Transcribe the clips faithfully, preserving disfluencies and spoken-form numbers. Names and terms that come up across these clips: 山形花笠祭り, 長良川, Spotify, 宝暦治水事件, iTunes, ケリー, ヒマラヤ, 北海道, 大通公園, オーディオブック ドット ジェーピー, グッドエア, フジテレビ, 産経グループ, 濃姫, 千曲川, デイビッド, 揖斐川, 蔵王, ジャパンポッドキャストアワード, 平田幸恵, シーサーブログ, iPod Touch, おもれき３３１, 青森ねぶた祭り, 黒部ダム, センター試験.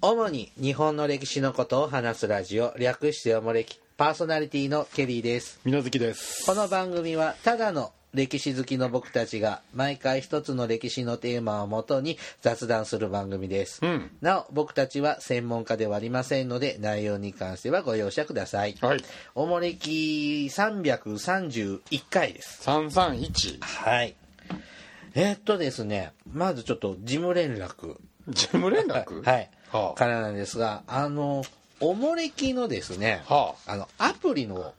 主に日本の歴史のことを話すラジオ、略しておもれき。パーソナリティのケリーです。水月です。この番組はただの歴史好きの僕たちが毎回一つの歴史のテーマをもとに雑談する番組です、うん、なお僕たちは専門家ではありませんので内容に関してはご容赦ください、はい、おもれきさんびゃくさんじゅういっかいです。さんさんいち、はい、えー、っとですねまずちょっと事務連絡事務連絡はい、はあ、からなんですが、あのおもれきのですね、はあ、あのアプリの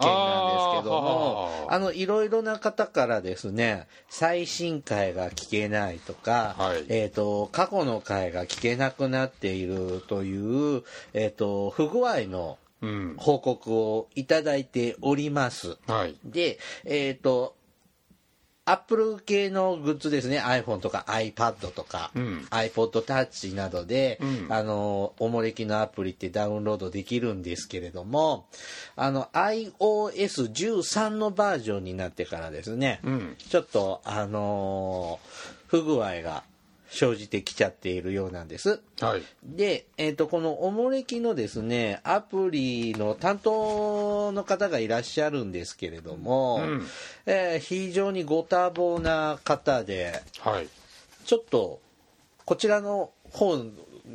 件なんですけども、あのいろいろな方からですね最新回が聞けないとか、はい、えーと、過去の回が聞けなくなっているという、えーと、不具合の報告をいただいております、うん、はい、で、えーとアップル系のグッズですね、 iPhone とか iPad とか、うん、iPod Touch などで、うん、あのおもれきのアプリってダウンロードできるんですけれども、あの アイオーエスじゅうさん のバージョンになってからですね、うん、ちょっとあの不具合が生じてきちゃっているようなんです、はい、で、えーと、このおもれきのですねアプリの担当の方がいらっしゃるんですけれども、うん、えー、非常にご多忙な方で、はい、ちょっとこちらの方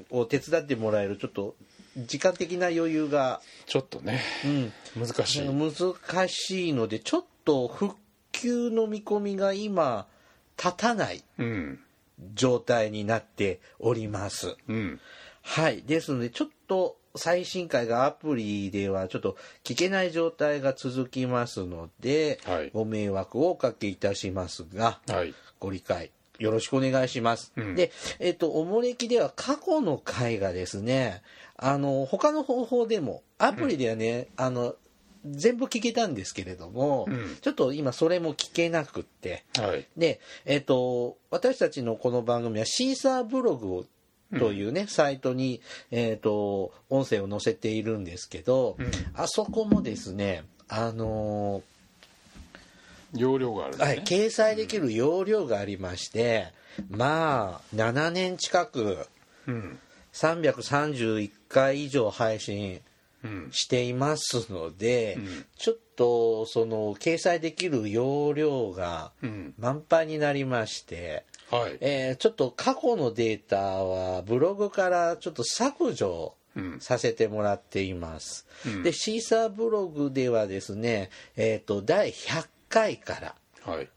を手伝ってもらえるちょっと時間的な余裕がちょっとね、うん、難しい難しいのでちょっと復旧の見込みが今立たない、うん、状態になっております、うん、はい、ですのでちょっと最新回がアプリではちょっと聞けない状態が続きますので、はい、ご迷惑をおかけいたしますが、はい、ご理解よろしくお願いします、うん、で、えーと、おもれきでは過去の回がですね、あの他の方法でもアプリではね、うん、あの全部聞けたんですけれども、うん、ちょっと今それも聞けなくって、はい、で、えっと、私たちのこの番組はシーサーブログというね、うん、サイトに、えっと、音声を載せているんですけど、うん、あそこもですね、あのー、容量があるんですね、はい、掲載できる容量がありまして、うん、まあななねん近く、うん、さんびゃくさんじゅういっかい以上配信していますので、うん、ちょっとその掲載できる容量が満杯になりまして、うん、はい、えー、ちょっと過去のデータはブログからちょっと削除させてもらっています、うん、でシーサーブログではですね、えーと、だいひゃっかいから、はい、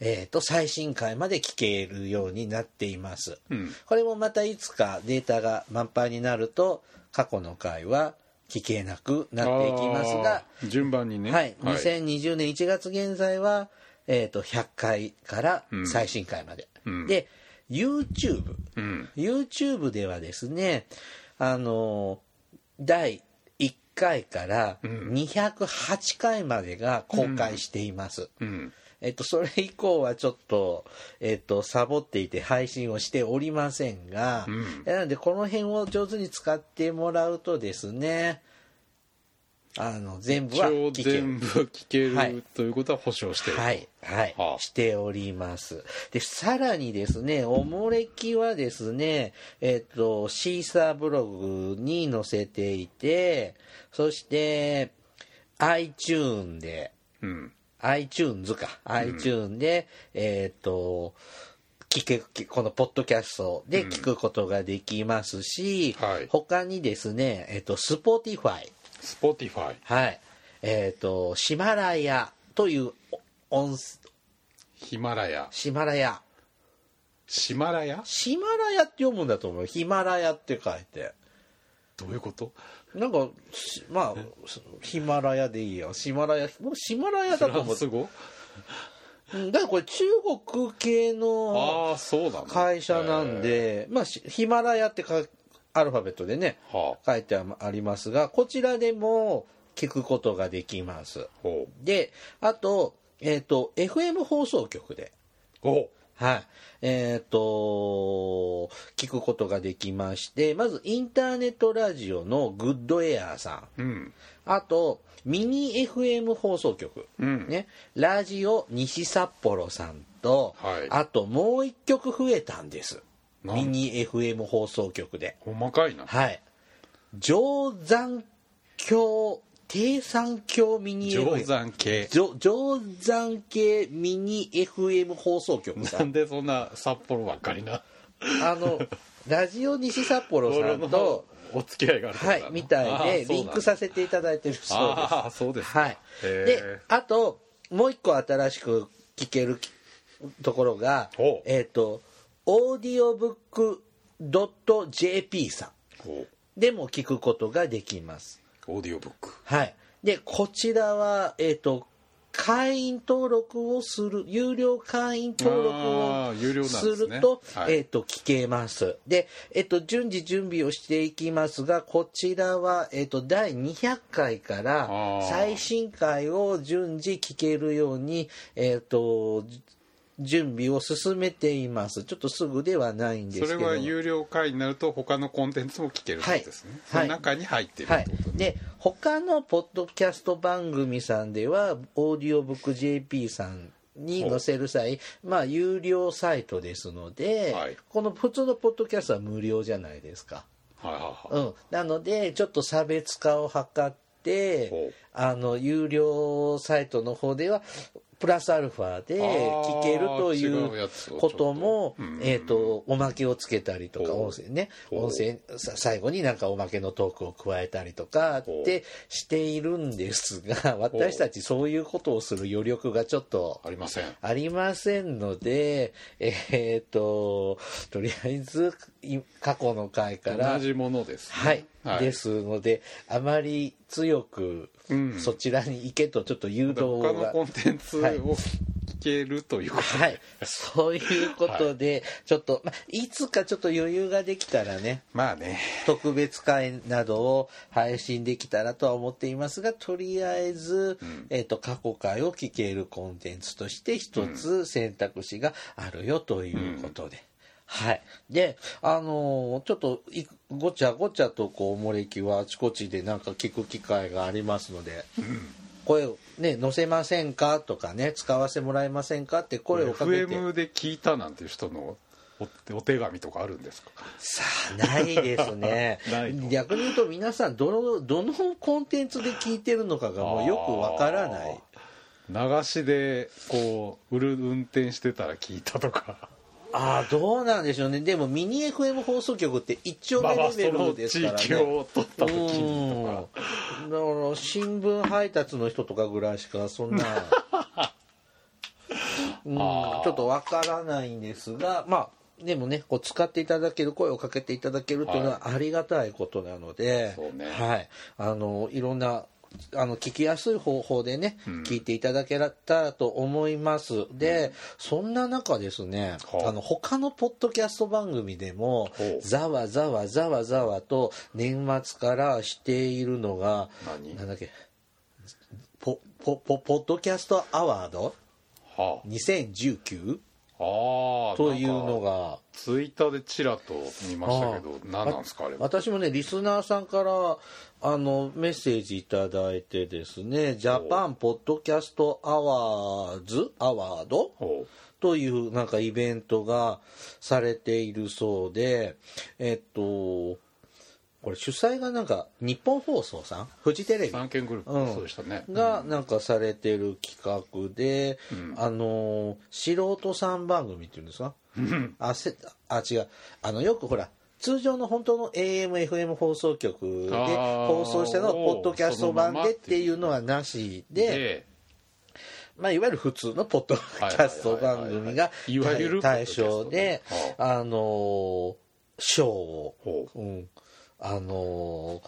えーと、最新回まで聞けるようになっています、うん、これもまたいつかデータが満杯になると過去の回は聞けなくなっていきますが、順番にね、はい、にせんにじゅうねんいちがつ現在は、えーと、ひゃっかいから最新回まで、うん、で YouTube、うん、YouTube ではですね、あのだいいっかいからにひゃくはちかいまでが公開しています、うんうん、えっと、それ以降はちょっと、えっと、サボっていて配信をしておりませんが、うん、なのでこの辺を上手に使ってもらうとですね、あの全部は聞ける、全部聞ける、はい、ということは保証してる、はいはい、はあ、しております。でさらにですね、おもれきはですね、えっと、シーサーブログに載せていて、そして iTunes で、うん、iTunes か、うん、iTunes で、えーと、聞け、このポッドキャストで聞くことができますし、うん、はい、他にですね、えーと、Spotify、Spotify、はい、えーと、ヒマラヤという音、ヒマラヤ、ヒマラヤ、ヒマラヤ、ヒマラヤって読むんだと思う。ヒマラヤって書いて。どういうこと？なんかまあヒマラヤでいいよ。ヒマラヤ、もうヒマラヤだと思う。すご。だからこれ中国系の会社なんで、あ、そうだね、まあヒマラヤってかアルファベットでね、はあ、書いてありますが、こちらでも聞くことができます。ほうで、あとえっと エフエム 放送局で。お。はい、えっと聞くことができまして、まずインターネットラジオのグッドエアさん、うん、あとミニ エフエム 放送局、うんね、ラジオ西札幌さんと、はい、あともう一局増えたんです、ミニ エフエム 放送局で。細かいな。はい。定山峡低山峡ミニ エフエム 定山系定山系ミニ エフエム 放送局さん。なんでそんな札幌ばっかりな。あのラジオ西札幌さんとお付き合いがある、はい、みたいでリンクさせていただいてるそうです。あ、そうですか。はい。で、あともう一個新しく聞けるところが、えっとオーディオブックドット ジェーピー さんでも聞くことができます。オーディオブック。はい。でこちらはえっと会員登録をする有料会員登録をすると、ね、はい、えっと聞けます。で、えっと順次準備をしていきますが、こちらはえっとだいにひゃっかいから最新回を順次聞けるようにえっと準備を進めています。ちょっとすぐではないんですけど。それは有料会になると他のコンテンツも聞けるんですね。はい、その中に入っているってことですね。はい。で、他のポッドキャスト番組さんではオーディオブック ジェーピー さんに載せる際、まあ有料サイトですので、はい、この普通のポッドキャストは無料じゃないですか。はいはいはい。うん。なのでちょっと差別化を図って、あの有料サイトの方ではプラスアルファで聞けるということも、えーと、おまけをつけたりとか、音声ね、音声最後になんかおまけのトークを加えたりとかってしているんですが、私たちそういうことをする余力がちょっとありませんありませんので、えーと、とりあえず過去の回から同じものですね。はい。はい、ですのであまり強くそちらに行けとちょっと誘導が、うん、他のコンテンツを聞けるということで、はいはい、そういうことでちょっと、ま、いつかちょっと余裕ができたらね、まあね、特別会などを配信できたらとは思っていますが、とりあえず、うん、えーと、過去回を聞けるコンテンツとして一つ選択肢があるよということで、うん、はい。で、あのー、ちょっとごちゃごちゃとこう、おもれきはあちこちでなんか聞く機会がありますので、声をね、載せませんかとかね、使わせてもらえませんかって声をかけて。エフエム で聞いたなんていう人のお, お手紙とかあるんですか？さあ、ないですね。逆に言うと皆さんどの、どのコンテンツで聞いてるのかがもうよくわからない。流しでこう、運転してたら聞いたとか。ああ、どうなんでしょうね。でもミニ エフエム 放送局って一丁目レベルですからね。まあ、その地域を取った時にとか、だから新聞配達の人とかぐらいしかそんな、うん、ちょっとわからないんですが、まあでもね、こう使っていただける、声をかけていただけるというのはありがたいことなので、そうね、はい、あのいろんなあの聞きやすい方法でね、うん、聞いていただけたらと思います。で、うん、そんな中ですね、あの他のポッドキャスト番組でもざわざわざわざわと年末からしているのが、なんだっけ、ポポポポッドキャストアワード、はあ、にせんじゅうきゅう、あというのがツイッターでちらっと見ましたけど、何なんですかあれ。私もね、リスナーさんからあのメッセージいただいてですね、ジャパンポッドキャストアワーズアワードというなんかイベントがされているそうで、えっとこれ主催がなんか日本放送さん、フジテレビ、産経グループ、うん、そうでしたね、がなんかされてる企画で、うん、あの素人さん番組っていうんですか、うん、あせあ違うあのよくほら通常の本当の エーエムエフエム 放送局で放送したのをポッドキャスト版でっていうのはなしで。まあ、いわゆる普通のポッドキャスト番組が対象で、あの賞を、うん、あの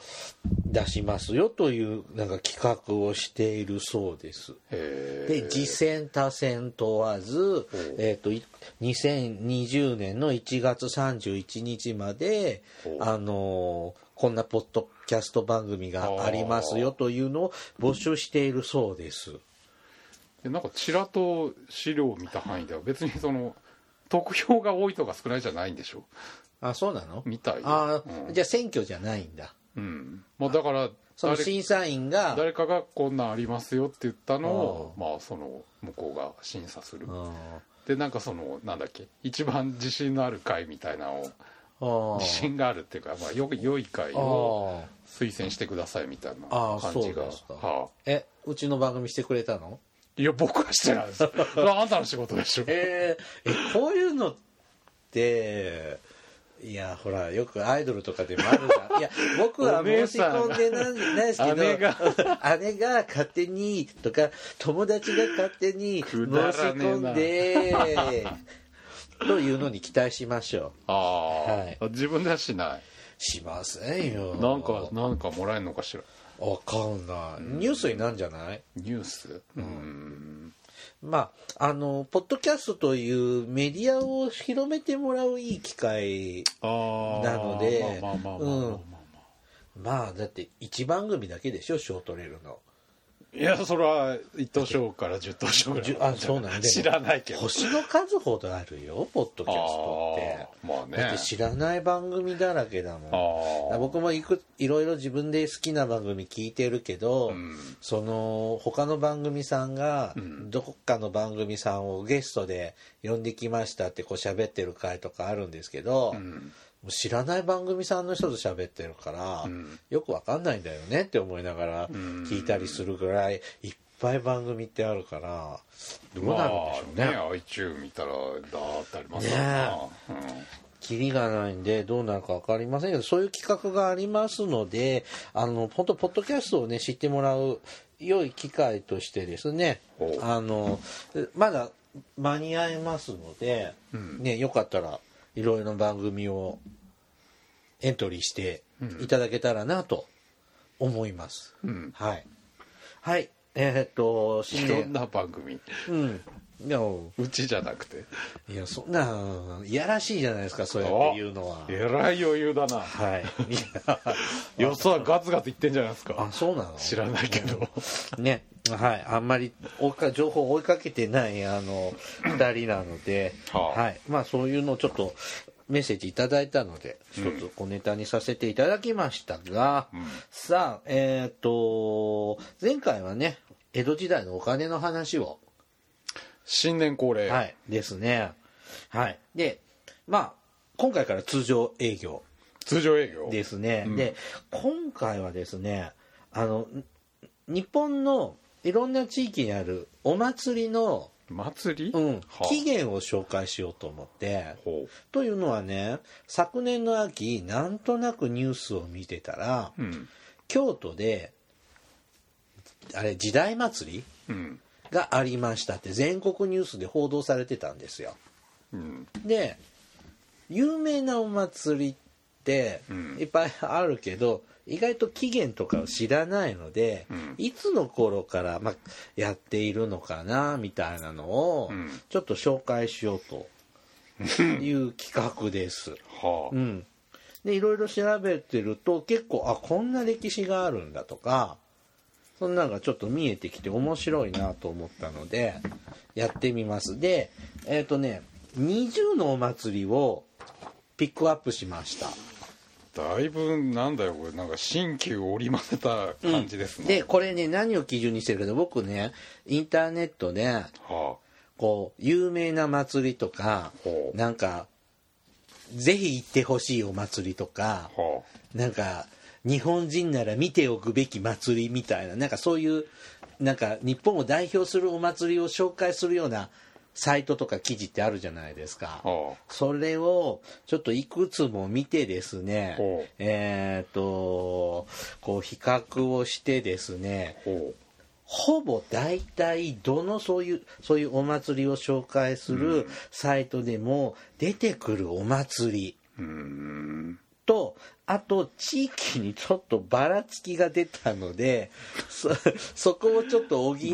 出しますよというなんか企画をしているそうです。で、次戦他戦問わず、えーと、にせんにじゅうねんのいちがつさんじゅういちにちまで、あのこんなポッドキャスト番組がありますよというのを募集しているそうです。なんかちらっと資料を見た範囲では別にその得票が多いとか少ないじゃないんでしょう。あ、そうなの？みたいな。あ、うん、じゃあ選挙じゃないんだ。うん。まあ、だからその審査員が誰かがこんなんありますよって言ったのを、まあその向こうが審査する。でなんかそのなんだっけ一番自信のある回みたいなのを自信があるっていうか、まあ、よ良い回を推薦してくださいみたいな感じが。ああそう、はあ、えうちの番組してくれたの？いや僕はしてないですあんたの仕事でしょ、えー、えこういうのっていやほらよくアイドルとかでもあるじゃんいや僕は申し込んでないですけど姉が, 姉が勝手にとか友達が勝手に申し込んでというのに期待しましょうあ、はい、自分ではしないしませんよなんかなんかもらえるのかしらわかんない、うん、ニュースになるんじゃないニュース、うんうんまあ、あのポッドキャストというメディアを広めてもらういい機会なのでまあだっていちばん組だけでしょ賞取れるのいやそれはいっとうしょうからじゅっとうしょうぐらいあそうなんで知らないけど星の数ほどあるよポッドキャストって、まあね、だって知らない番組だらけだもんあ僕もいくいろいろ自分で好きな番組聞いてるけど、うん、その他の番組さんがどこかの番組さんをゲストで呼んできましたってこう喋ってる回とかあるんですけど、うん知らない番組さんの人と喋ってるから、うん、よくわかんないんだよねって思いながら聞いたりするぐらいいっぱい番組ってあるからどうなるんでしょうね。まあね、iTunes 見たらだーってありますからね、うん。キリがないんでどうなるかわかりませんけどそういう企画がありますのであの本当ポッドキャストをね知ってもらう良い機会としてですねあのまだ間に合いますので、うん、ねよかったら。いろいろな番組をエントリーしていただけたらなと思います、うん、はいはいえー、っといろんな番組、うん、いやうちじゃなくていやそんないやらしいじゃないですかそうやって言うのはえらい余裕だなはいよそはガツガツ言ってんじゃないですかあそうなの知らないけど、うん、ねはいあんまり情報を追いかけてないあのふたりなので、はあはいまあ、そういうのをちょっとメッセージいただいたので一つ小ネタにさせていただきましたが、うん、さあえっ、ー、と前回はね江戸時代のお金の話を新年恒例、はい、ですねはいでまあ今回から通常営業通常営業ですね、うん、で今回はですねあの日本のいろんな地域にあるお祭りの祭り、うんはあ、起源を紹介しようと思ってというのはね昨年の秋なんとなくニュースを見てたら、うん、京都であれ時代祭り、うん、がありましたって全国ニュースで報道されてたんですよ、うん、で有名なお祭りっていっぱいあるけど、うん意外と起源とかを知らないので、うん、いつの頃から、ま、やっているのかなみたいなのをちょっと紹介しようという企画です、うんうん、でいろいろ調べてると結構あこんな歴史があるんだとかそんなのがちょっと見えてきて面白いなと思ったのでやってみます。でえっとねにじゅうのお祭りをピックアップしました。だいぶなんだよこれなんか新旧を織り交ぜた感じですね、うん、でこれね何を基準にしてるか僕ねインターネットで、はあ、こう有名な祭りとか、はあ、なんかぜひ行ってほしいお祭りとか、はあ、なんか日本人なら見ておくべき祭りみたいななんかそういうなんか日本を代表するお祭りを紹介するようなサイトとか記事ってあるじゃないですか。それをちょっといくつも見てですね、えっとこう比較をしてですね、ほぼ大体どのそういうそういうお祭りを紹介するサイトでも出てくるお祭りとあと地域にちょっとばらつきが出たので そ, そこをちょっと補うよ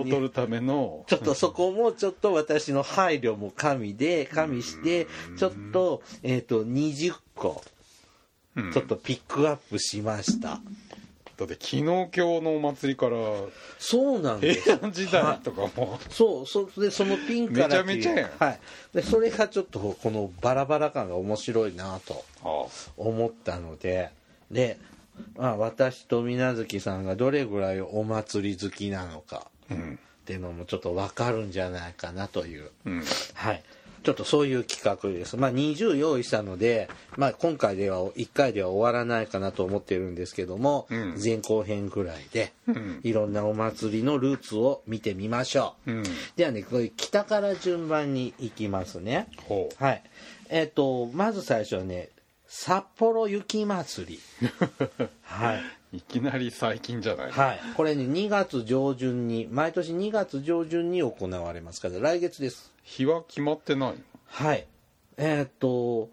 うに取るためのちょっとそこもちょっと私の配慮も加味で加味してちょっとえっとにじゅっこちょっとピックアップしました。だって昨日今日のお祭りからそうなんです平安時代とかもそうそでそのピンからめちゃめちゃやん、はい、でそれがちょっとこのバラバラ感が面白いなと思ったのでで、まあ、私と水無月さんがどれぐらいお祭り好きなのかっていうのもちょっと分かるんじゃないかなという、うん、はい、ちょっとそういう企画です。まあ、にじゅう用意したので、まあ、今回ではいっかいでは終わらないかなと思ってるんですけども、うん、前後編ぐらいで、うん、いろんなお祭りのルーツを見てみましょう、うん、ではね、これ北から順番に行きますね。ほう、はい、えー、とまず最初はね、札幌雪まつり、はい、いきなり最近じゃない、はい、これねにがつ上旬に、毎年にがつ上旬に行われますから来月です。日は決まってないの？はい、えっと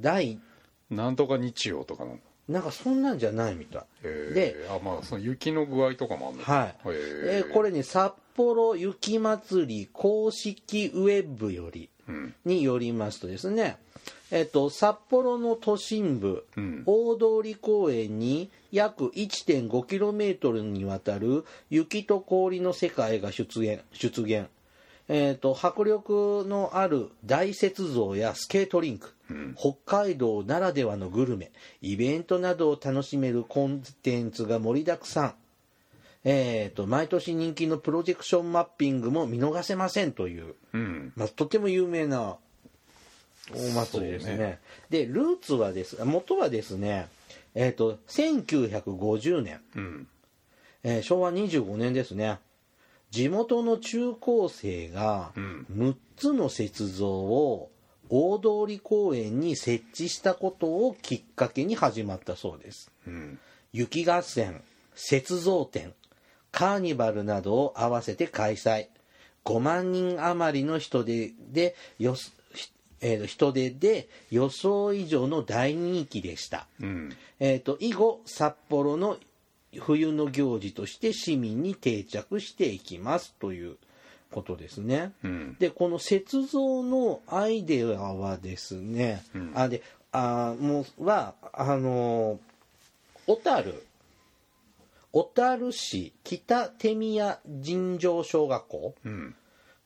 第なんとか日曜とかのなんかそんなんじゃないみたいで、あ、まあ、その雪の具合とかもあるの、はい、えー、これね札幌雪まつり公式ウェブより、うん、によりますとですね、えっと、札幌の都心部、うん、大通公園に約 いってんごキロメートル にわたる雪と氷の世界が出現、出現、えー、と迫力のある大雪像やスケートリンク、うん、北海道ならではのグルメ、イベントなどを楽しめるコンテンツが盛りだくさん、えー、と毎年人気のプロジェクションマッピングも見逃せませんという、うん、まあ、とても有名なお祭りです ね, ねでルーツはです、元はですね、えー、とせんきゅうひゃくごじゅうねん、うん、えー、しょうわにじゅうごねんですね。地元の中高生がむっつの雪像を大通公園に設置したことをきっかけに始まったそうです、うん、雪合戦、雪像展、カーニバルなどを合わせて開催、ごまんにん余りの人出 で, でよすえー、人出で予想以上の大人気でした、うん、えー、と以後札幌の冬の行事として市民に定着していきますということですね、うん、でこの雪像のアイデアはですね、うん、あであもうはあの小樽小樽市北手宮尋常小学校、うん、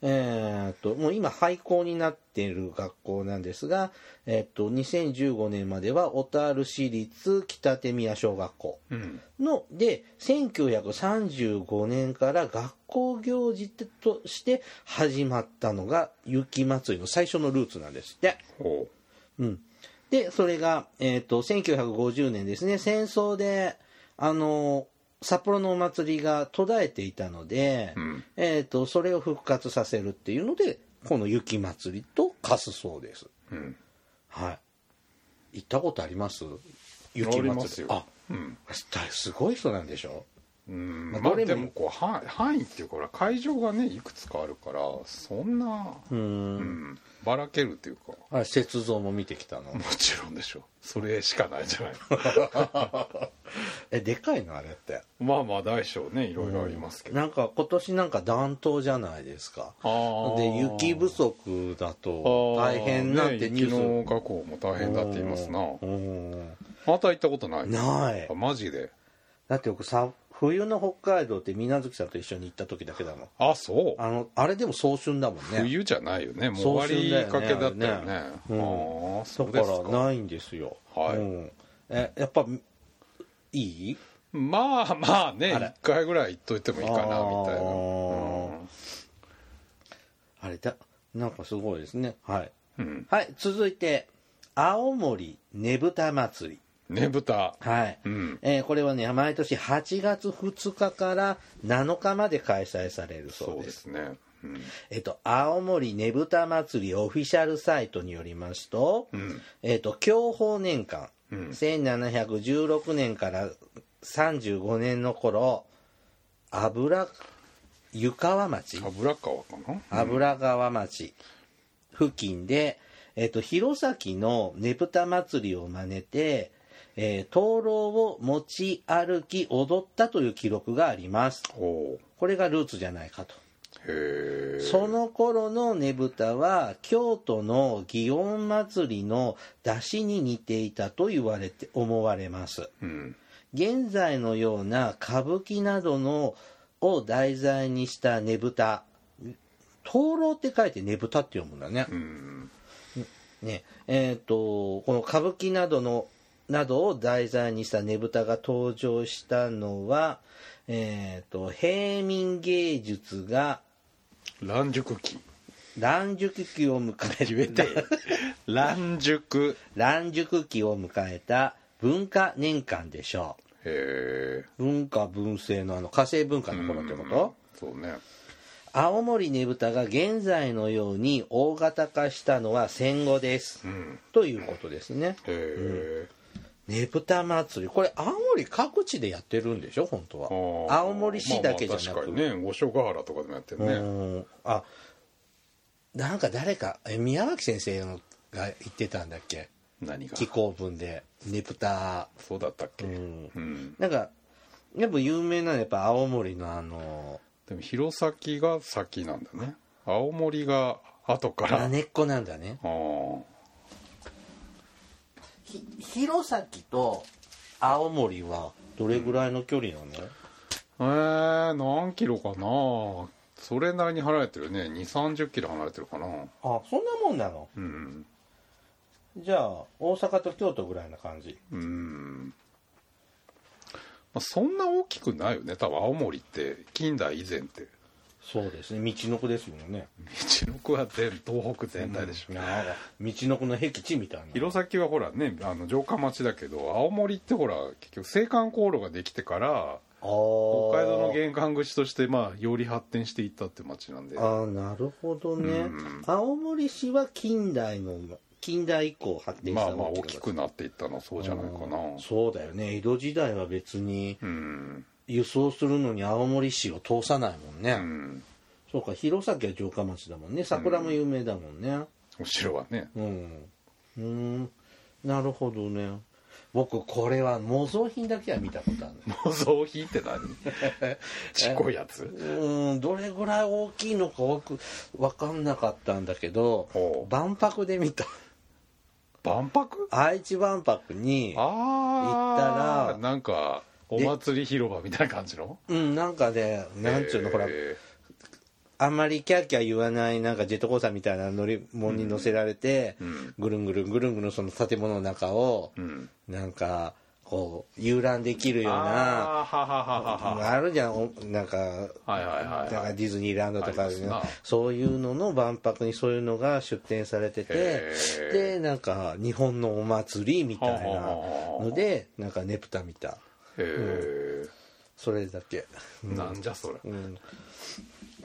えー、ともう今廃校になっている学校なんですが、えー、とにせんじゅうごねんまでは小樽市立北手宮小学校の、うん、でせんきゅうひゃくさんじゅうごねんから学校行事として始まったのが雪まつりの最初のルーツなんですって。ほう、うん、でそれが、えー、とせんきゅうひゃくごじゅうねんですね、戦争であの札幌のお祭りが途絶えていたので、うん、えー、とそれを復活させるっていうのでこの雪まつりと化すそうです、うん、はい。行ったことあります？雪まつり。あ、うん、すごい人なんでしょ？うん、まあ、どれも、まあ、でもこう範囲っていうか会場がねいくつかあるからそんな、うん、うん、ばらけるっていうか。あ、雪像も見てきたの？もちろんでしょ、それしかないんじゃないのえ、でかいのあれって。まあまあ大小ね、いろいろありますけど、うん、なんか今年なんか暖冬じゃないですか。あで雪不足だと大変なってニュース、ね、雪の加工も大変だって言いますな。また行ったことないない。マジでだって僕さ冬の北海道って水無月さんと一緒に行った時だけだもん。あ、そう。あの、あれでも早春だもんね。冬じゃないよね。もう終わりかけだったよね。ね、うん、あ、そうですか。だからないんですよ。はい。うん、え、やっぱいい？まあまあね、一回ぐらい行っといてもいいかなみたいな。あ、うん、あれだ、なんかすごいですね。はい。うん、はい、続いて青森ねぶた祭り。ねぶた、はい、うん、えー、これはね毎年はちがつふつかからなのかまで開催されるそうです。そうですね、うん、えー、と青森ねぶた祭りオフィシャルサイトによりますと、享、うんえー、保年間、うん、せんななひゃくじゅうろくねんからさんじゅうごねんの頃油湯川町油川かな、うん、油川町付近でえっと、弘前のねぶた祭りを真似て、えー、灯籠を持ち歩き踊ったという記録があります。これがルーツじゃないかと。へえ。その頃のねぶたは京都の祇園祭りの出汁に似ていたと言われて思われます、うん、現在のような歌舞伎などのを題材にしたねぶた、灯籠って書いてねぶたって読むんだね、うん、ねえー、とこの歌舞伎などのなどを題材にしたねぶたが登場したのは、えーと、平民芸術が乱熟期乱熟期を迎えた乱熟乱熟期を迎えた文化年間でしょう。へえ。文化文政のあの化政文化の頃ってこと？そうね。青森ねぶたが現在のように大型化したのは戦後です、うん、ということですね。へえ。ねぶた祭り、これ青森各地でやってるんでしょ本当は。青森市だけじゃなく、まあ、まあ確かにね、五所川原とかでもやってるね。うん。あ、なんか誰か宮脇先生のが言ってたんだっけ？何が？紀行文でねぶた。そうだったっけ？うんうん、なんかやっぱ有名なのやっぱ青森のあの。でも弘前が先なんだね。青森が後から。根っこなんだね。あひ弘前と青森はどれぐらいの距離なの？うん、えー、何キロかな。それなりに離れてるね。にじゅう、さんじゅっキロ離れてるかな。あ、そんなもんなの。うん。じゃあ大阪と京都ぐらいな感じ。うん。まあ、そんな大きくないよね。多分青森って近代以前って。そうですね。みちのくですもんね。みちのくは全東北全体でしょ。うん、みちのくの僻地みたいな。弘前はほらね、あの城下町だけど、青森ってほら結局青函航路ができてから。北海道の玄関口としてまあより発展していったって町なんで。ああ、なるほどね、うん、青森市は近代の近代以降発展したまあまあ大きくなっていったのはそうじゃないかな。そうだよね。江戸時代は別に輸送するのに青森市を通さないもんね、うん、そうか。弘前は城下町だもんね。桜も有名だもんね、うん、お城はね。うん、うん、なるほどね。僕これは模造品だけは見たことある。模造品って何？ちっこいやつ。うん、どれぐらい大きいのかわ分かんなかったんだけど、万博で見た。万博？愛知万博に行ったら、なんかお祭り広場みたいな感じの？うん、なんかね、なんちゅうのほら。あんまりキャーキャー言わないなんかジェットコースターみたいな乗り物に乗せられて、うん、ぐるんぐるんぐるんぐるんその建物の中を、うん、なんかこう遊覧できるような あ, ははははあるじゃん。なんか、はいはいはい、なんかディズニーランドとか、ね、そういうのの万博にそういうのが出展されてて、でなんか日本のお祭りみたいなのでなんかねぷた見た、うん、それだけ、うん、なんじゃそれ、うん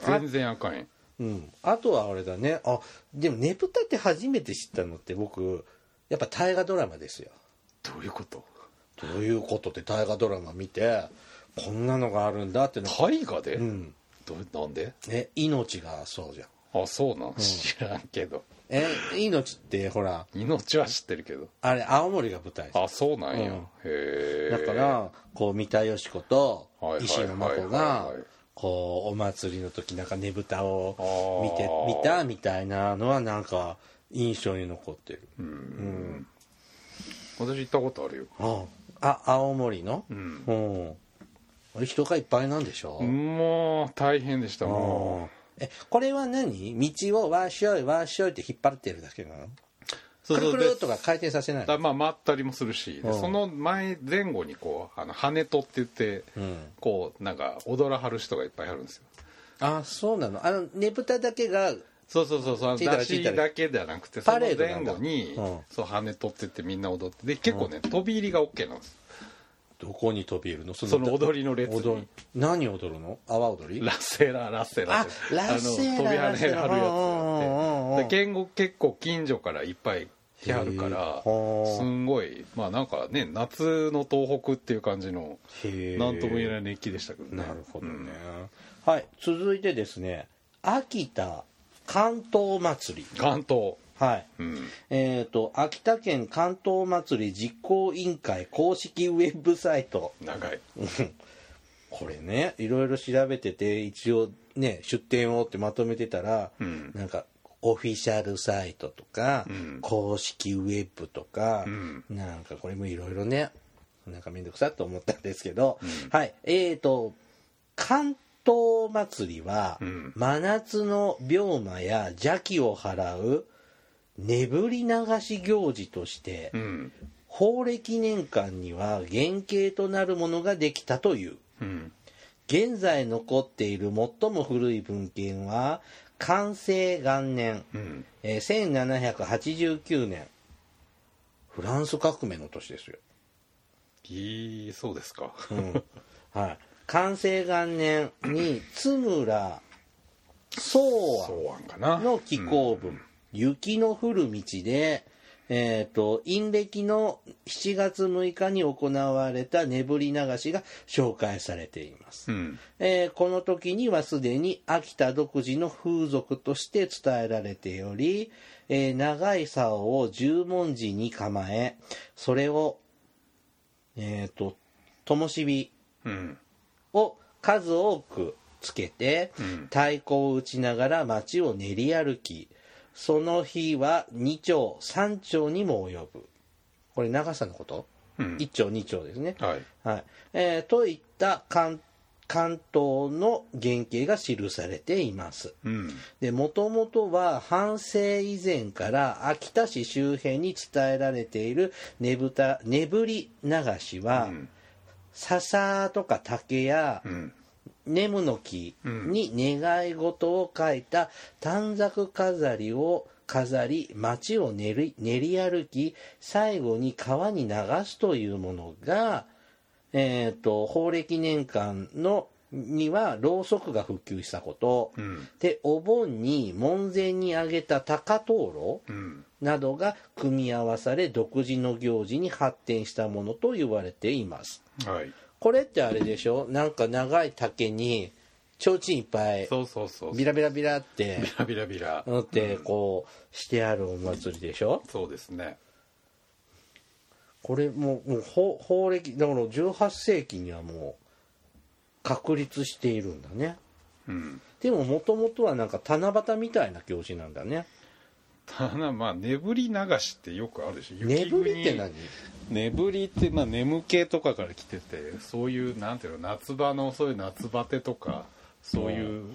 全然あかんやん。うん。あとはあれだね。あ、でもねぷたって初めて知ったのって僕やっぱ大河ドラマですよ。どういうこと？どういうことって大河ドラマ見てこんなのがあるんだっての。大河で？うん。どうなんで？え、命がそうじゃん。あ、そうなん。知らんけど。え、命ってほら。命は知ってるけど。あれ青森が舞台。あ、そうなんや。うん、へえ。だからこう三田佳子と石野真子が。こうお祭りの時なんかねぶたを見て見たみたいなのはなんか印象に残ってる。うん、うん、私行ったことあるよ。ああ、青森の、うん、うん、人がいっぱいなんでしょ。もう大変でした。もうえこれは何？道をわっしょいわっしょいって引っ張ってるだけなの？くるくるとか回転させないだ、まあ、回ったりもするし、うん、その前前後にこうあの羽とって言って、うん、こうなんか踊らはる人がいっぱいあるんですよ。あ、そうなの。あのねぶただけがそうそうそうそう出しだけではなくてパレードなんだ。その前後に、うん、そう羽とってってみんな踊ってで結構ね、うん、飛び入りが OK なんです。どこに飛び入るの？その、その踊りの列に踊何踊るの？阿波踊り？ラセララセラ。あ、ラセラ。飛び跳ねあるやつやって。で、結構近所からいっぱい来はるからすんごいまあなんかね夏の東北っていう感じのなんとも言えない熱気でしたけどね。なるほどね、うん、はい。続いてですね、秋田竿燈祭り。竿燈、はい、うん、えっ、ー、と秋田県竿燈祭り実行委員会公式ウェブサイト。長いこれねいろいろ調べてて一応ね出展をってまとめてたら、うん、なんかオフィシャルサイトとか、うん、公式ウェブとか、うん、なんかこれもいろいろねなんかめんどくさと思ったんですけど、うん、はい。えっ、ー、と竿燈祭りは、うん、真夏の病魔や邪気を払う眠り流し行事として、うん、法暦年間には原型となるものができたという、うん、現在残っている最も古い文献は寛政元年、うんえー、せんななひゃくはちじゅうきゅうねん、フランス革命の年ですよ。えー、そうですか。うんはい、寛政元年に津村宗庵の紀行文、うん、雪の降る道で、えー、と陰暦のしちがつむいかに行われたねぶり流しが紹介されています、うんえー、この時にはすでに秋田独自の風俗として伝えられており、えー、長い竿を十文字に構え、それをえー、と灯火を数多くつけて、うん、太鼓を打ちながら街を練り歩き、その日はにちょうさんちょうにも及ぶ。これ長さのこと、うん、いっちょうにちょうですね、はいはいえー、といった関関東の原型が記されています、うん、で元々は半世以前から秋田市周辺に伝えられているねぶた、ねぶり流しは、うん、笹とか竹や、うんネムの木に願い事を書いた短冊飾りを飾り、町を練り、練り歩き、最後に川に流すというものが、えーと、宝暦年間のにはろうそくが普及したこと、うん、でお盆に門前にあげた高灯籠などが組み合わされ独自の行事に発展したものと言われています、はい。これってあれでしょ、なんか長い竹に提灯いっぱいビラビラビラってビラビラビラってこうしてあるお祭りでしょ、うん、そうですね。これも う, もう法暦だからじゅうはっせいきにはもう確立しているんだね、うん、でももともとはなんか七夕みたいな行事なんだね。ただまあねぶり流しってよくあるでしょ。ねぶりって何？ねぶりってまあ眠気とかから来てて、そういうなんていうの、夏場のそういう夏バテとかそういう、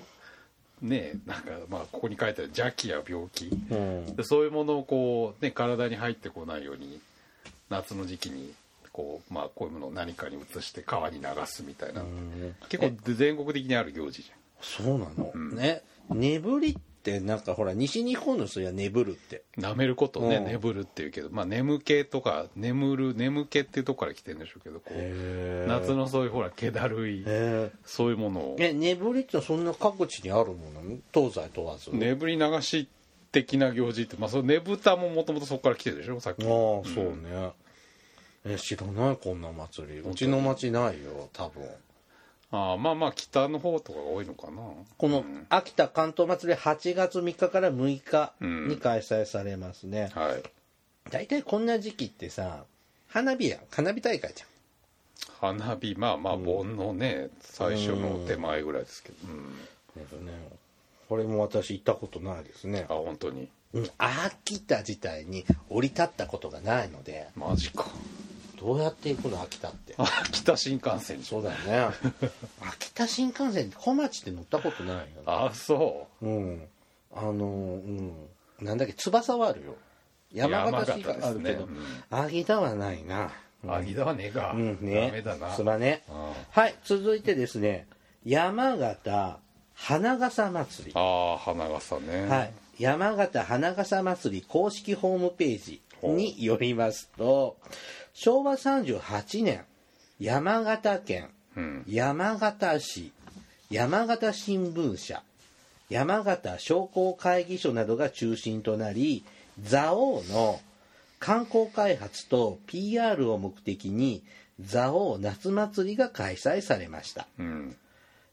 うん、ねなんかまあここに書いてある邪気や病気、うん、そういうものをこうね体に入ってこないように夏の時期にこうまあこういうものを何かに移して川に流すみたいな、うん、結構全国的にある行事じゃん。そうなの、うん、ねねぶりってでなんかほら西日本の人は眠るってなめることね、うん、眠るっていうけど、まあ、眠気とか眠る眠気っていうとこから来てるんでしょうけど、こう夏のそういうほら気だるいそういうものを、え眠りってそんな各地にあるもの、東西問わず眠り流し的な行事って、まあ、そのねぶたももともとそこから来てるでしょさっき。ああそうね、うん、え知らない、こんな祭りうちの町ないよ多分。ああまあまあ北の方とかが多いのかな。この秋田竿燈まつりはちがつみっかからむいかに開催されますね、うんはい、だいたいこんな時期ってさ花火や花火大会じゃん。花火まあまあ盆のね、うん、最初の手前ぐらいですけど、うんうんね、これも私行ったことないですね。あ本当に、うん、秋田自体に降り立ったことがないので。マジか。どうやって行くの秋田って。秋田新幹線。そうだよね秋田新幹線って小町って乗ったことないよね。あそう、うん、あの、うん、なんだっけ翼はあるよ山形新幹線あるけど、ねうん、秋田はないな、うん、秋田はねえか、うんね、ダメだなすまね、うん、はい。続いてですね山形花笠祭り。あ花笠ね、はい、山形花笠祭り公式ホームページによりますとしょうわさんじゅうはちねん山形県、うん、山形市山形新聞社山形商工会議所などが中心となり、蔵王の観光開発と ピーアール を目的に蔵王夏祭りが開催されました、うん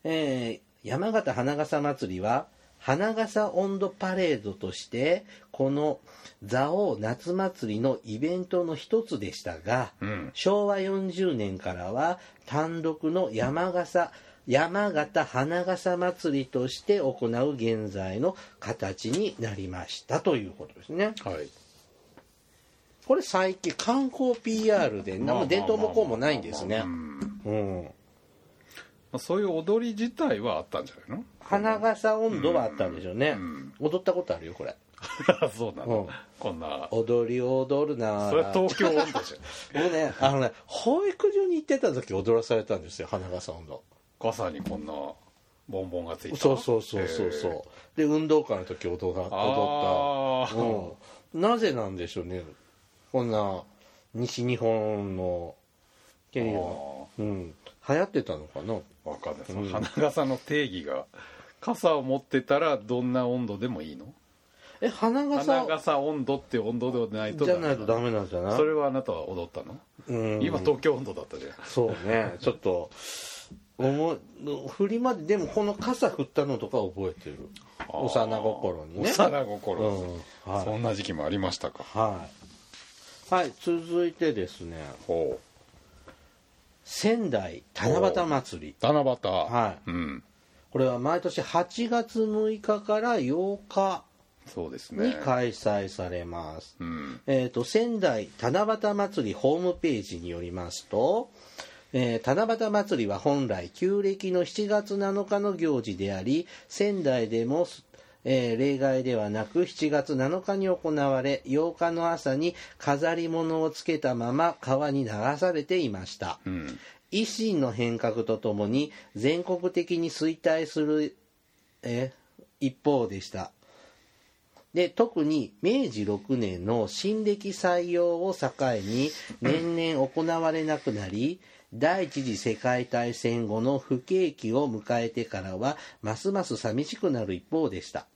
えー、山形花笠祭りは花笠音頭パレードとしてこの蔵王夏祭りのイベントの一つでしたが、うん、しょうわよんじゅうねんからは単独の山笠山形花笠祭りとして行う現在の形になりましたということですね、はい。これ最近観光 ピーアール で何も伝統もこうもないんですね、うんそういう踊り自体はあったんじゃないの。花笠音頭はあったんでしょうね、うんうん、踊ったことあるよこれそうなの、うん、こんな踊り踊るなそれは東京音頭じゃん僕ねあのね保育所に行ってた時踊らされたんですよ花笠音頭。傘にこんなボンボンがついた、そうそうそうそうそう、で運動会の時踊った、うん、なぜなんでしょうね、こんな西日本のケニア、うん、流行ってたのかな、わかんない、うん、花笠の定義が、傘を持ってたらどんな温度でもいいの？え、花笠、花笠温度って温度でないとじゃないとダメなんじゃない？それはあなたは踊ったの？うん、今東京温度だったじゃん。そうね、ちょっと思振りまで、でもこの傘振ったのとか覚えてる。幼心にね。幼心、うん、はい。そんな時期もありましたか。はい。はい、続いてですね。ほう。仙台七夕祭り。七夕。はい。うん。これは毎年はちがつむいかからようか。そうですね、に開催されます、うん、えー、と仙台七夕祭りホームページによりますと、えー、七夕祭りは本来旧暦のしちがつなのかの行事であり、仙台でも、えー、例外ではなくしちがつなのかに行われ、ようかの朝に飾り物をつけたまま川に流されていました、うん、維新の変革とともに全国的に衰退する、え一方でした。で、特にめいじろくねんの新暦採用を境に年々行われなくなり、第一次世界大戦後の不景気を迎えてからはますます寂しくなる一方でした。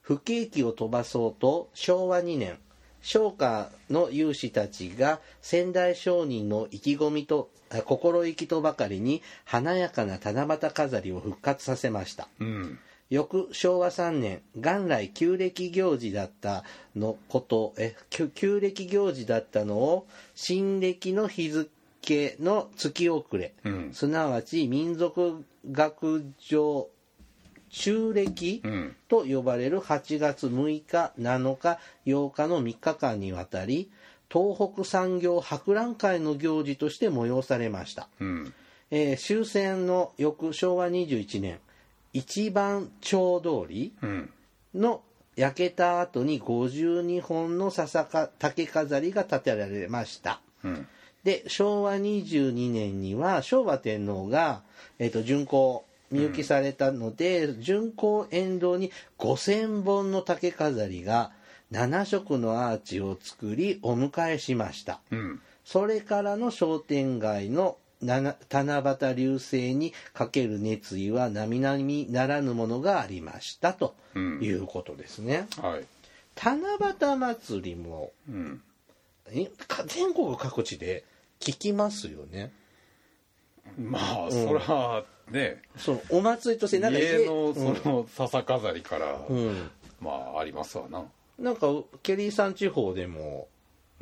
不景気を飛ばそうとしょうわにねん、商家の有志たちが仙台商人の意気込みと心意気とばかりに華やかな七夕飾りを復活させました。うん、翌しょうわさんねん、元来旧暦行事だったのことえ旧暦行事だったのを新暦の日付の月遅れ、うん、すなわち民族学上中暦と呼ばれるはちがつむいか、なのか、ようかのみっかかんにわたり、東北産業博覧会の行事として催されました、うん、えー、終戦の翌しょうわにじゅういちねん、一番町通りの焼けた後にごじゅうにほんの笹か竹飾りが建てられました、うん、でしょうわにじゅうにねんには昭和天皇が、えー、と巡行見行きされたので、うん、巡行沿道にごせんぼんの竹飾りがななしょくのアーチを作りお迎えしました、うん、それからの商店街の七夕流星にかける熱意は並々ならぬものがありましたということですね、うん、はい、七夕祭りも、うん、全国各地で聞きますよね。まあ、うん、それはね、そのお祭りとしてなんか家のその笹飾りから、うん、まあありますわな。なんかケリーさん地方でも、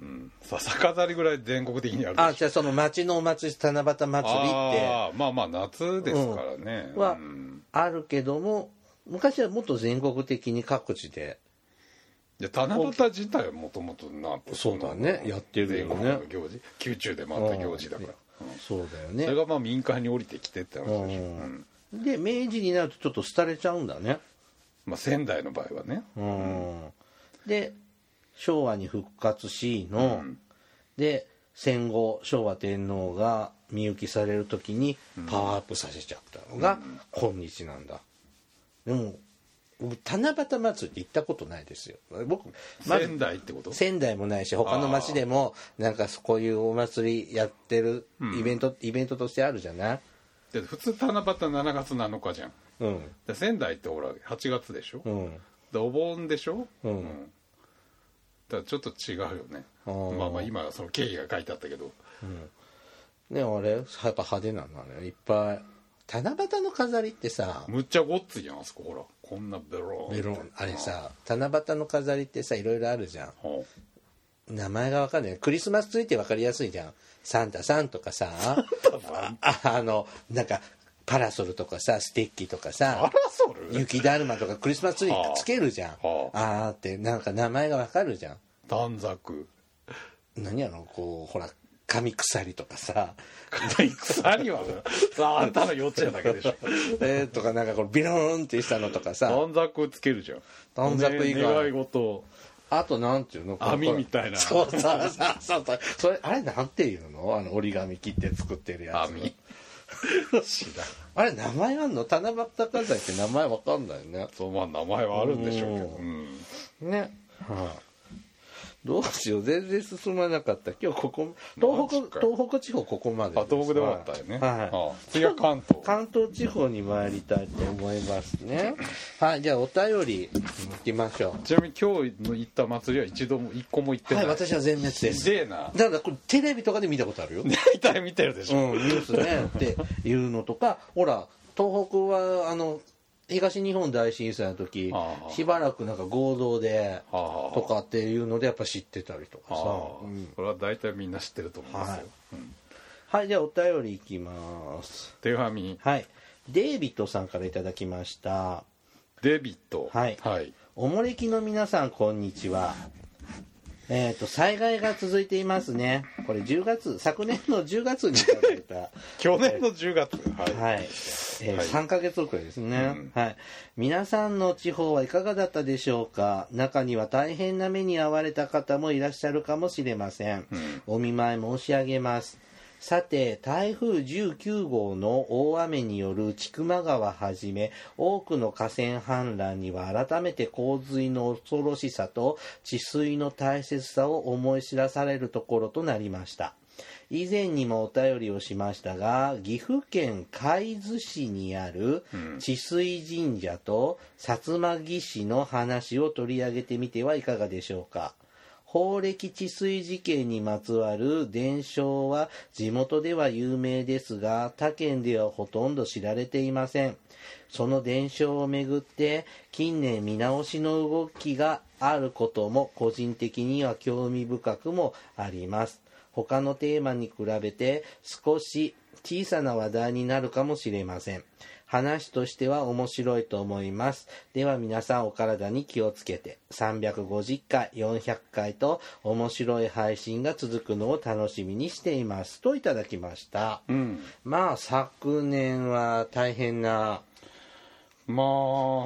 うん、笹飾りぐらい全国的にあるでしょ。あ、じゃあその町のお祭り、七夕祭りって、あ、まあまあ夏ですからね、うん、はあるけども、昔はもっと全国的に各地で、いや七夕自体はもともとな、そうだね、やってるよね、全国の行事、宮中でもあった行事だから、うん、そうだよね。それがまあ民間に降りてきてって話でしょ、うんうん、で明治になるとちょっと廃れちゃうんだね、まあ、仙台の場合はね、うんうん、で昭和に復活しの、うん、で戦後昭和天皇が見行きされるときにパワーアップさせちゃったのが今日なんだ、うん、でも僕七夕祭りって行ったことないですよ。僕仙台ってこと、仙台もないし他の町でもなんかこういうお祭りやってるイベント、うん、イベントとしてあるじゃない。で普通七夕しちがつなのかじゃん、うん、で仙台ってほらはちがつでしょ、うん、でお盆でしょ、うんうん、ちょっと違うよね。あ、まあまあ今その経緯が書いてあったけど、うん、ね、あれやっぱ派手なのね、いっぱい七夕の飾りってさ、むっちゃごっついじゃん、あそこほらこんなベロンベロン、あれさ、七夕の飾りってさいろいろあるじゃん、名前が分かんない。クリスマスツリーって分かりやすいじゃん、サンタさんとかさあ, あのなんかパラソルとかさ、ステッキとかさ、パラソル、雪だるまとかクリスマスツリーつけるじゃん、はあはあ、あーってなんか名前がわかるじゃん、短冊、何やのこうほら紙鎖とかさ、紙鎖はさあんたの幼稚園だけでしょえとかなんかこうビローンってしたのとかさ、短冊つけるじゃん、短冊以外、願い事、あとなんていうの、網みたいな、そうそうそうそう、それあれなんていうの、あの折り紙切って作ってるやつ、網知らん。あれ名前あんの？七夕関西って名前わかんないね。そうまあ名前はあるんでしょうけど、うん、ね、はあ。どうしよう全然進まなかった。今日ここ東北東北地方ここまでです。あ東北で終わったよね。はい。はあ、次は関東。関東地方に参りたいと思いますね。はいじゃあお便り行きましょう。ちなみに今日の行った祭りは一度も一個も行ってない。はい私は全滅です。ひでえな。だからこれテレビとかで見たことあるよ。大体見てるでしょ。うんニュースねっていうのとかほら東北はあの。東日本大震災の時、はあはあ、しばらくなんか合同でとかっていうのでやっぱ知ってたりとかさ、はあうん、これは大体みんな知ってると思いますよ、はいうんはい、じゃあお便りいきます。手紙、はい、デイビッドさんからいただきました。デイビッド、はいはい、おもれきの皆さんこんにちは。えー、と災害が続いていますね。これじゅうがつ昨年のじゅうがつにいただいた去年のじゅうがつ、はい、はいえーはい、さんかげつ遅れですね、うんはい、皆さんの地方はいかがだったでしょうか。中には大変な目に遭われた方もいらっしゃるかもしれません、うん、お見舞い申し上げます。さて台風じゅうきゅうごうの大雨による千曲川はじめ多くの河川氾濫には改めて洪水の恐ろしさと治水の大切さを思い知らされるところとなりました。以前にもお便りをしましたが岐阜県海津市にある治水神社と薩摩義士の話を取り上げてみてはいかがでしょうか。宝暦治水事件にまつわる伝承は地元では有名ですが他県ではほとんど知られていません。その伝承をめぐって近年見直しの動きがあることも個人的には興味深くもあります。他のテーマに比べて少し小さな話題になるかもしれません。話としては面白いと思います。では皆さんお体に気をつけて、さんびゃくごじゅっかい、よんひゃっかいと面白い配信が続くのを楽しみにしていますといただきました、うん、まあ昨年は大変なま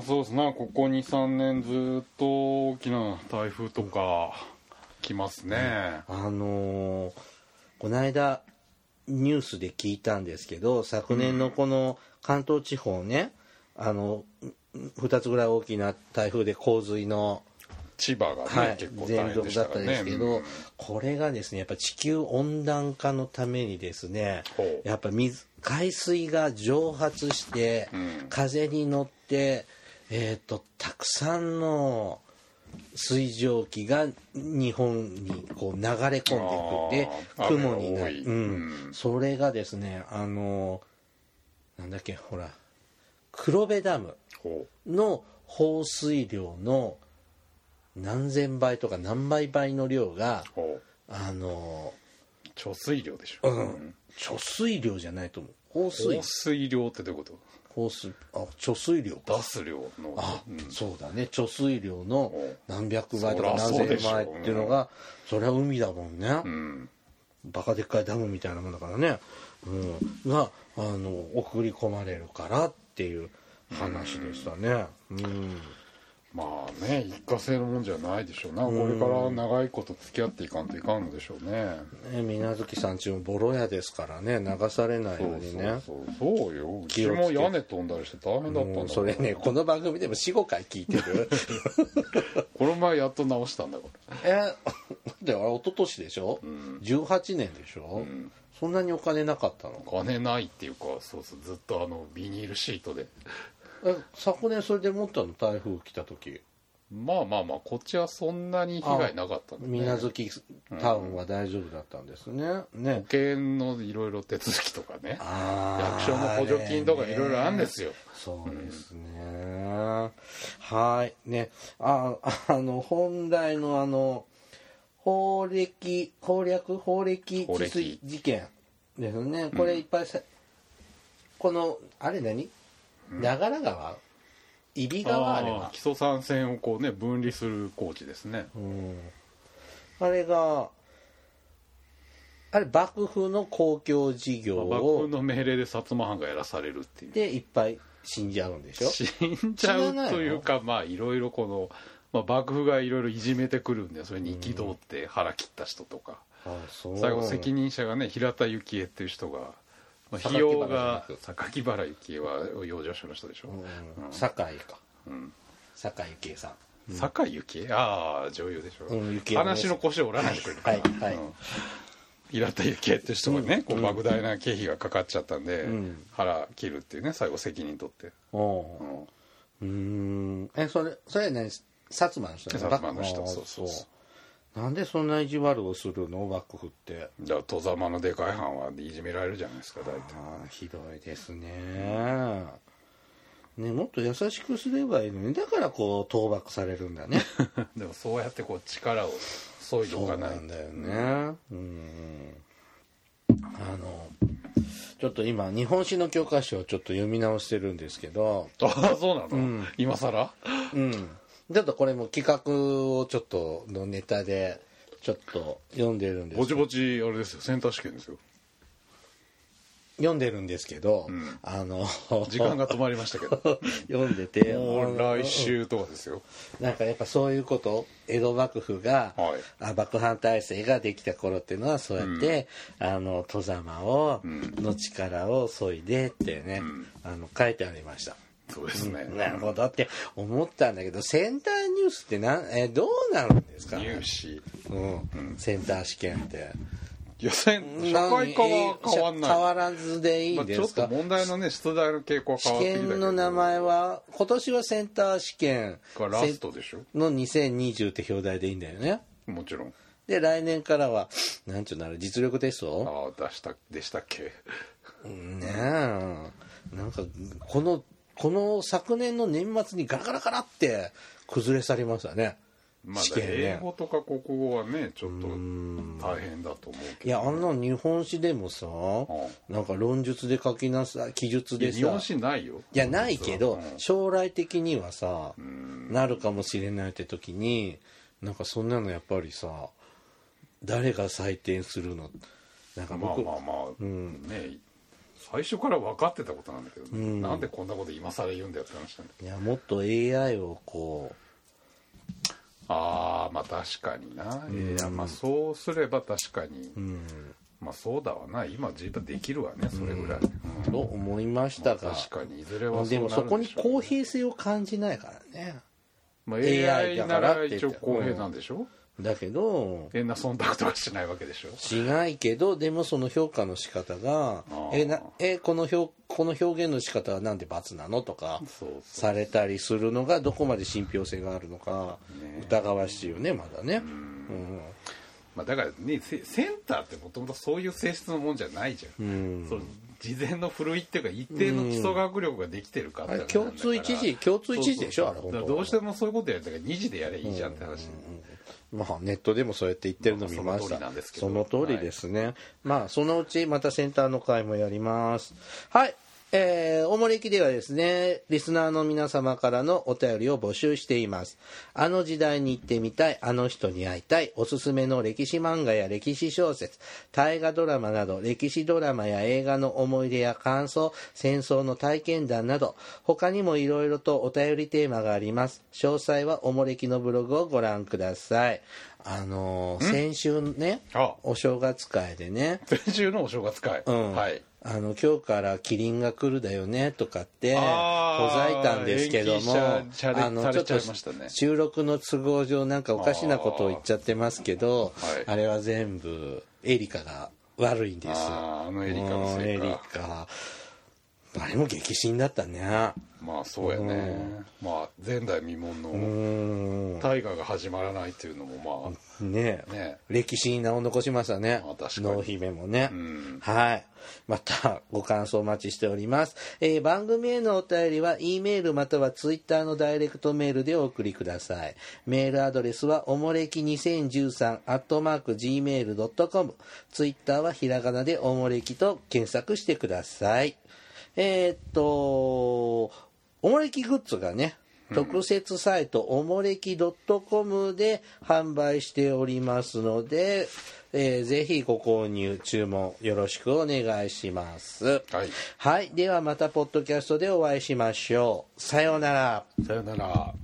あそうですね。ここ にさんねんずっと大きな台風とか来ますね、うん、あのー、この間ニュースで聞いたんですけど昨年のこの関東地方ね、うん、あのふたつぐらい大きな台風で洪水の千葉が、ねはい、結構大変でしたからね、全国だったんですけど、うん、これがですねやっぱ地球温暖化のためにですねやっぱ水海水が蒸発して、うん、風に乗って、えーと、たくさんの水蒸気が日本にこう流れ込んでくって雲になる、うん、それがですねあのなんだっけほら黒部ダムの放水量の何千倍とか何倍倍の量があの貯水量でしょ、うん、貯水量じゃないと思う放水、放水量ってどういうこと？放水あ貯水量出す量のあ、うん、そうだね貯水量の何百倍とか何千倍っていうのがそりゃ海だもんね、うん、バカでっかいダムみたいなもんだからね、うん、があの送り込まれるからっていう話でしたね、うんうん、まあね一過性のもんじゃないでしょうな、うん、これから長いこと付き合っていかんといかんのでしょうね。水無月さんちもボロ屋ですからね流されないようにね。そうそうそうそうよ。うちも屋根飛んだりして大変だったんだ、うん、それねこの番組でも よんごかい聞いてるこの前やっと直したんだからえであれ一昨年でしょ、うん、じゅうはちねんでしょ、うんそんなにお金なかったの？お金ないっていうかそうそうずっとあのビニールシートでえ昨年それで持ったの台風来た時まあまあまあこっちはそんなに被害なかったんで、ね、水無月タウンは大丈夫だったんですね、うん、ね保険のいろいろ手続きとかね役所の補助金とかいろいろあるんですよ、ね、そうですね、うん、はいねああの本来のあの法暦法略法暦治水事件ですね。これいっぱいさ、うん、このあれ何？長良川、揖斐川あれは。木曽三川をこうね分離する工事ですね。うん、あれがあれ幕府の公共事業を、まあ、幕府の命令で薩摩藩がやらされるっていう。でいっぱい死んじゃうんでしょ？死んじゃうというかまあいろいろこの。まあ、幕府がいろいろいじめてくるんでそれに憤って腹切った人とか、うん、ああそう最後責任者がね平田幸恵っていう人がまあ、費用が榊原幸恵は養生所の人でしょ、うんうん、酒井か、うん、酒井幸恵さん、うん、酒井幸恵、ああ女優でしょ、うん、話の腰を折らないでくれるから、はいはいはい、うん、平田幸恵って人がね、うん、こう莫大な経費がかかっちゃったんで、うん、腹切るっていうね、最後責任取って、うん、うん、えそれそれね、薩摩の人ね、薩摩の人、そうそうそう、なんでそんな意地悪をするの幕府って。だから外様のでかい藩はいじめられるじゃないですか大体。あ、ひどいです ね,、うん、ね、もっと優しくすればいいのに、だからこう倒幕されるんだねでもそうやってこう力を削いでおかない、そうなんだよね、うん、あのちょっと今日本史の教科書をちょっと読み直してるんですけどああそうなの、うん、今更、うん、ちょっとこれも企画をちょっとのネタでちょっと読んでるんですけど、ぼちぼちあれですよ、センター試験ですよ、読んでるんですけど、うん、あの時間が止まりましたけど読んでて、もう来週とかですよ、なんかやっぱそういうこと、江戸幕府が、はい、幕藩体制ができた頃っていうのはそうやって、うん、あの外様を、うん、の力を削いでってね、うん、あの書いてありました。そうですね、うん、なるほどって思ったんだけど、センターニュースってなん、えどうなるんですかね、入試、うん、センター試験って。いや社会科は変わんない、変わらずでいいですか、まあ、ちょっと問題のね出題の傾向は変わってきたけど、試験の名前は今年はセンター試験ラストでしょのにせんにじゅうって表題でいいんだよね、もちろんで来年からはなんちゅうのあれ実力テスト、ああ出したでしたっけねえ、なんかこのこの昨年の年末にガラガラガラって崩れ去りましたね、まあ、試験ね。英語とか国語はねちょっと大変だと思うけど、ね、いやあんな日本史でもさ、うん、なんか論述で書きなさい、記述でさ、日本史ないよ、いやないけど、うん、将来的にはさ、うん、なるかもしれないって時に、なんかそんなのやっぱりさ、誰が採点するの、なんか僕、まあまあまあ、うん、ね、最初から分かってたことなんだけど、ね、うん、なんでこんなこと今更言うんだよって話なんだけど、いやもっと エーアイ をこう、ああまあ確かにな、うん、いやまあそうすれば確かに、うん、まあそうだわな、今自分できるわねそれぐらい、うんうん、と思いましたが、まあ、確かにいずれはそうなるんでしょうね。でもそこに公平性を感じないからね、まあ、エーアイ なら一応公平なんでしょ、うん、だけど変な忖度とかしないわけでしょ、しないけど、でもその評価の仕方がえなえこの表この表現の仕方はなんで×なのとかされたりするのがどこまで信憑性があるのか疑わしいよね、まだね、うん、うん、まあ、だからねセンターってもともとそういう性質のもんじゃないじゃん、うん、そう事前のふるいっていうか一定の基礎学力ができてるかって、うん、共通一次共通一次でしょ、そうそうそう、あれ本当どうしてもそういうことやったから二次でやればいいじゃんって話、うんうんうん、まあ、ネットでもそうやって言ってるの見ました、まあ、その通りですね、はい、まあそのうちまたセンターの会もやります。はい、えー、大森駅ではですね、リスナーの皆様からのお便りを募集しています。あの時代に行ってみたい、あの人に会いたい、おすすめの歴史漫画や歴史小説、大河ドラマなど歴史ドラマや映画の思い出や感想、戦争の体験談など他にもいろいろとお便りテーマがあります。詳細はおもれきのブログをご覧ください。あのー、先週ね、ああお正月会でね、先週のお正月会、うん、はい、あの今日からキリンが来るだよねとかってほざいたんですけども、あのちょっと収録の都合上なんかおかしなことを言っちゃってますけど、 あ,、はい、あれは全部エリカが悪いんです。ああのエリカのせいか、あれも激震だったね。まあそうやね、うん、まあ前代未聞の大河が始まらないっていうのもまあねえ、ね、歴史に名を残しましたね、濃姫もね、うん、はい、またご感想お待ちしております、えー、番組へのお便りは E メールまたは Twitter のダイレクトメールでお送りください。メールアドレスはおもれきにせんじゅうさん アットマーク ジーメール ドットコム、 Twitter はひらがなでおもれきと検索してください。えー、っとおもれきグッズがね、特設サイトおもれき ドットコム で販売しておりますので、えー、ぜひご購入注文よろしくお願いします、はい、はい、ではまたポッドキャストでお会いしましょう。さようなら、さようなら。